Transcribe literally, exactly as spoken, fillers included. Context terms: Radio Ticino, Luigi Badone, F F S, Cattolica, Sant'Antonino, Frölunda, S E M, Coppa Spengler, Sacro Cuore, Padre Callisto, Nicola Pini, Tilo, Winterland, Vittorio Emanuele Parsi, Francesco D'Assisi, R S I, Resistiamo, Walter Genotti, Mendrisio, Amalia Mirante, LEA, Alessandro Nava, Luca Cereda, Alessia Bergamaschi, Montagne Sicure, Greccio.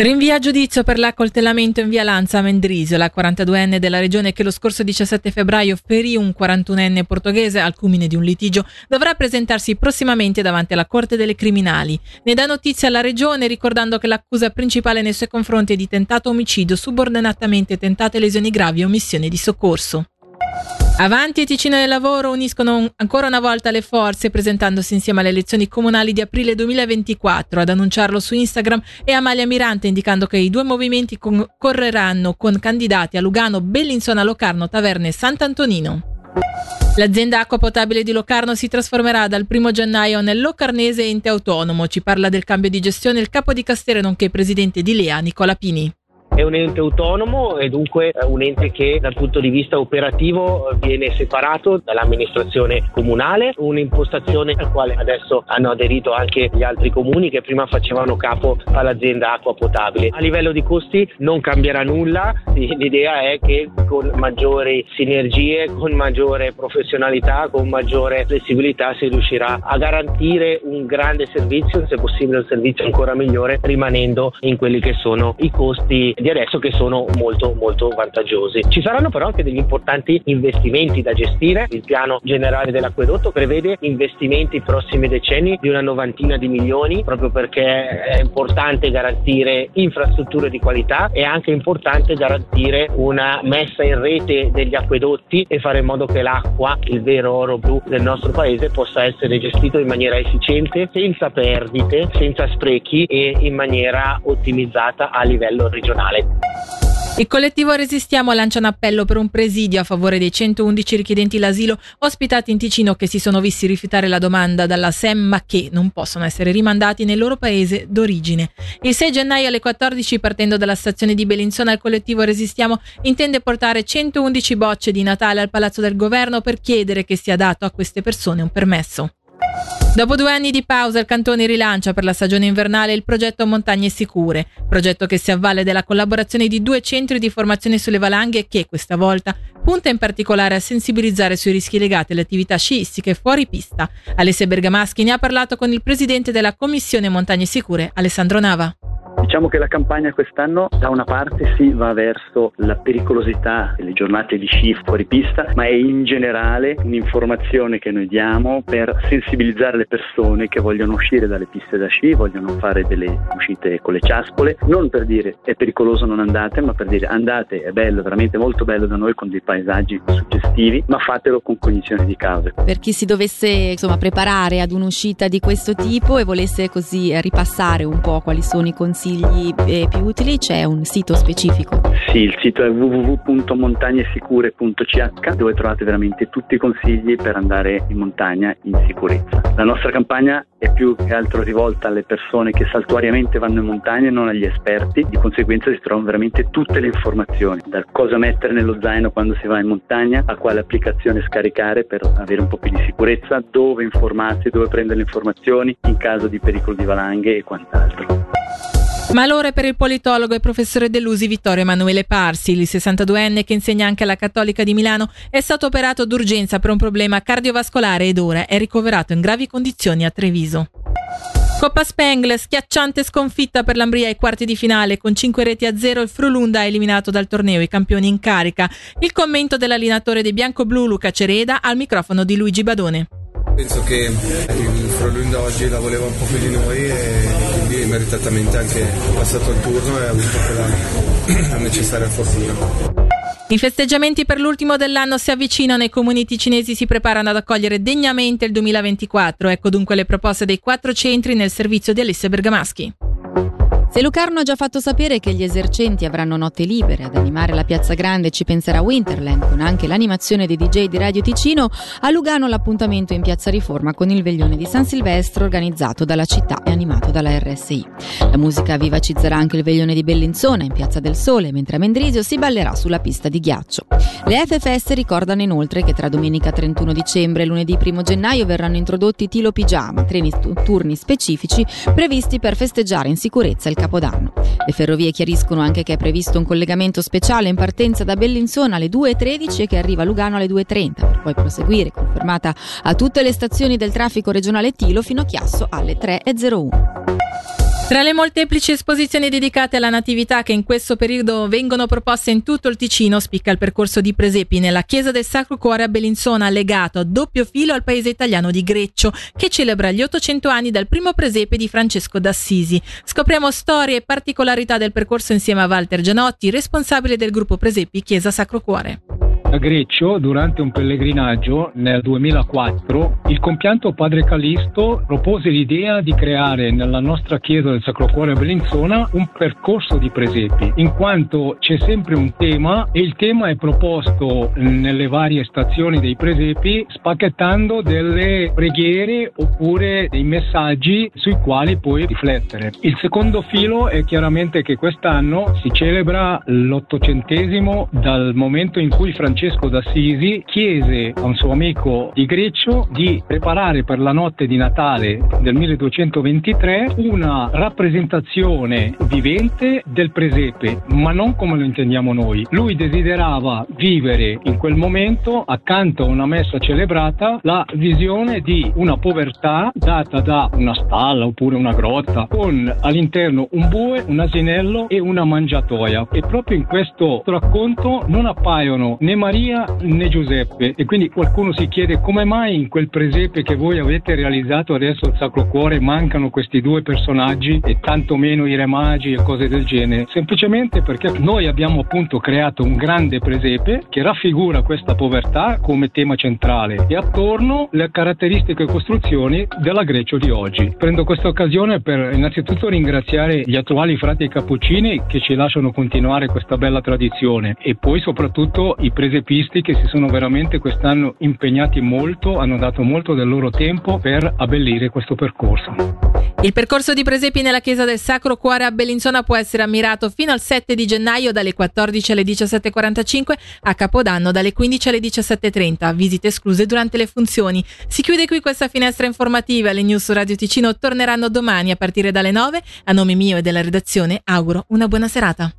Rinvia a giudizio per l'accoltellamento in via Lanza a Mendrisio, la quarantaduenne della regione che lo scorso diciassette febbraio ferì un quarantunenne portoghese al culmine di un litigio, dovrà presentarsi prossimamente davanti alla Corte delle Criminali. Ne dà notizia la regione ricordando che l'accusa principale nei suoi confronti è di tentato omicidio, subordinatamente tentate lesioni gravi e omissione di soccorso. Avanti e Ticino del Lavoro uniscono ancora una volta le forze presentandosi insieme alle elezioni comunali di aprile duemilaventiquattro. Ad annunciarlo su Instagram è Amalia Mirante, indicando che i due movimenti concorreranno con candidati a Lugano, Bellinzona, Locarno, Taverne e Sant'Antonino. L'azienda Acqua Potabile di Locarno si trasformerà dal primo gennaio nel Locarnese Ente Autonomo. Ci parla del cambio di gestione il capo di Castere, nonché presidente di L E A, Nicola Pini. È un ente autonomo e dunque un ente che dal punto di vista operativo viene separato dall'amministrazione comunale, un'impostazione al quale adesso hanno aderito anche gli altri comuni che prima facevano capo all'azienda acqua potabile. A livello di costi non cambierà nulla, l'idea è che con maggiori sinergie, con maggiore professionalità, con maggiore flessibilità si riuscirà a garantire un grande servizio, se possibile un servizio ancora migliore, rimanendo in quelli che sono i costi di adesso, che sono molto molto vantaggiosi. Ci saranno però anche degli importanti investimenti da gestire. Il piano generale dell'acquedotto prevede investimenti prossimi decenni di una novantina di milioni, proprio perché è importante garantire infrastrutture di qualità, è anche importante garantire una messa in rete degli acquedotti e fare in modo che l'acqua, il vero oro blu del nostro paese, possa essere gestito in maniera efficiente, senza perdite, senza sprechi e in maniera ottimizzata a livello regionale. Il collettivo Resistiamo lancia un appello per un presidio a favore dei centoundici richiedenti l'asilo ospitati in Ticino che si sono visti rifiutare la domanda dalla S E M, ma che non possono essere rimandati nel loro paese d'origine. Il sei gennaio alle quattordici, partendo dalla stazione di Bellinzona, il collettivo Resistiamo intende portare centoundici bocce di Natale al Palazzo del Governo per chiedere che sia dato a queste persone un permesso. Dopo due anni di pausa, il Cantone rilancia per la stagione invernale il progetto Montagne Sicure, progetto che si avvale della collaborazione di due centri di formazione sulle valanghe che, questa volta, punta in particolare a sensibilizzare sui rischi legati alle attività sciistiche fuori pista. Alessia Bergamaschi ne ha parlato con il presidente della Commissione Montagne Sicure, Alessandro Nava. Diciamo che la campagna quest'anno da una parte si va verso la pericolosità delle giornate di sci fuori pista, ma è in generale un'informazione che noi diamo per sensibilizzare le persone che vogliono uscire dalle piste da sci, vogliono fare delle uscite con le ciaspole, non per dire è pericoloso non andate, ma per dire andate, è bello, veramente molto bello da noi, con dei paesaggi suggestivi, ma fatelo con cognizione di causa. Per chi si dovesse insomma preparare ad un'uscita di questo tipo e volesse così ripassare un po' quali sono i consigli più utili, c'è un sito specifico? Sì, il sito è w w w punto montagne sicure punto c h, dove trovate veramente tutti i consigli per andare in montagna in sicurezza. La nostra campagna è più che altro rivolta alle persone che saltuariamente vanno in montagna e non agli esperti, di conseguenza si trovano veramente tutte le informazioni, da cosa mettere nello zaino quando si va in montagna, a quale applicazione scaricare per avere un po' più di sicurezza, dove informarsi, dove prendere le informazioni in caso di pericolo di valanghe e quant'altro. Malore per il politologo e professore dell'U S I Vittorio Emanuele Parsi. Il sessantaduenne, che insegna anche alla Cattolica di Milano, è stato operato d'urgenza per un problema cardiovascolare ed ora è ricoverato in gravi condizioni a Treviso. Coppa Spengler, schiacciante sconfitta per l'Ambria ai quarti di finale. Con cinque reti a zero il Frölunda ha eliminato dal torneo i campioni in carica. Il commento dell'allenatore dei biancoblù Luca Cereda al microfono di Luigi Badone. Penso che il Frölunda oggi la voleva un po' più di noi e quindi meritatamente anche passato il turno e ha avuto quella necessaria fortuna. I festeggiamenti per l'ultimo dell'anno si avvicinano e i comuni ticinesi si preparano ad accogliere degnamente il duemilaventiquattro. Ecco dunque le proposte dei quattro centri nel servizio di Alessia Bergamaschi. Se Locarno ha già fatto sapere che gli esercenti avranno notte libere, ad animare la Piazza Grande ci penserà Winterland, con anche l'animazione dei D J di Radio Ticino, a Lugano l'appuntamento in Piazza Riforma con il veglione di San Silvestro organizzato dalla città e animato dalla R S I. La musica vivacizzerà anche il veglione di Bellinzona in Piazza del Sole, mentre a Mendrisio si ballerà sulla pista di ghiaccio. Le F F S ricordano inoltre che tra domenica trentuno dicembre e lunedì primo gennaio verranno introdotti Tilo Pigiama, treni turni specifici previsti per festeggiare in sicurezza il Capodanno. Le ferrovie chiariscono anche che è previsto un collegamento speciale in partenza da Bellinzona alle due e tredici e che arriva a Lugano alle due e trenta, per poi proseguire, confermata a tutte le stazioni del traffico regionale Tilo, fino a Chiasso alle tre e zero uno. Tra le molteplici esposizioni dedicate alla Natività che in questo periodo vengono proposte in tutto il Ticino, spicca il percorso di presepi nella chiesa del Sacro Cuore a Bellinzona, legato a doppio filo al paese italiano di Greccio, che celebra gli ottocento anni dal primo presepe di Francesco D'Assisi. Scopriamo storie e particolarità del percorso insieme a Walter Genotti, responsabile del gruppo Presepi Chiesa Sacro Cuore. A Greccio, durante un pellegrinaggio nel duemilaquattro, il compianto Padre Callisto propose l'idea di creare nella nostra chiesa del Sacro Cuore a Bellinzona un percorso di presepi, in quanto c'è sempre un tema e il tema è proposto nelle varie stazioni dei presepi, spacchettando delle preghiere oppure dei messaggi sui quali poi riflettere. Il secondo filo è chiaramente che quest'anno si celebra l'ottocentesimo dal momento in cui Francesco Francesco d'Assisi chiese a un suo amico di Greccio di preparare per la notte di Natale del milleduecentoventitré una rappresentazione vivente del presepe, ma non come lo intendiamo noi. Lui desiderava vivere in quel momento, accanto a una messa celebrata, la visione di una povertà data da una stalla oppure una grotta, con all'interno un bue, un asinello e una mangiatoia. E proprio in questo racconto non appaiono né Maria né Giuseppe, e quindi qualcuno si chiede come mai in quel presepe che voi avete realizzato adesso al Sacro Cuore mancano questi due personaggi e tantomeno i re magi e cose del genere. Semplicemente perché noi abbiamo appunto creato un grande presepe che raffigura questa povertà come tema centrale e attorno le caratteristiche e costruzioni della Greccio di oggi. Prendo questa occasione per innanzitutto ringraziare gli attuali frati cappuccini che ci lasciano continuare questa bella tradizione, e poi soprattutto i presepisti che si sono veramente quest'anno impegnati molto, hanno dato molto del loro tempo per abbellire questo percorso. Il percorso di presepi nella chiesa del Sacro Cuore a Bellinzona può essere ammirato fino al sette di gennaio dalle quattordici alle diciassette e quarantacinque, a Capodanno dalle quindici alle diciassette e trenta, visite escluse durante le funzioni. Si chiude qui questa finestra informativa. Le news su Radio Ticino torneranno domani a partire dalle nove. A nome mio e della redazione auguro una buona serata.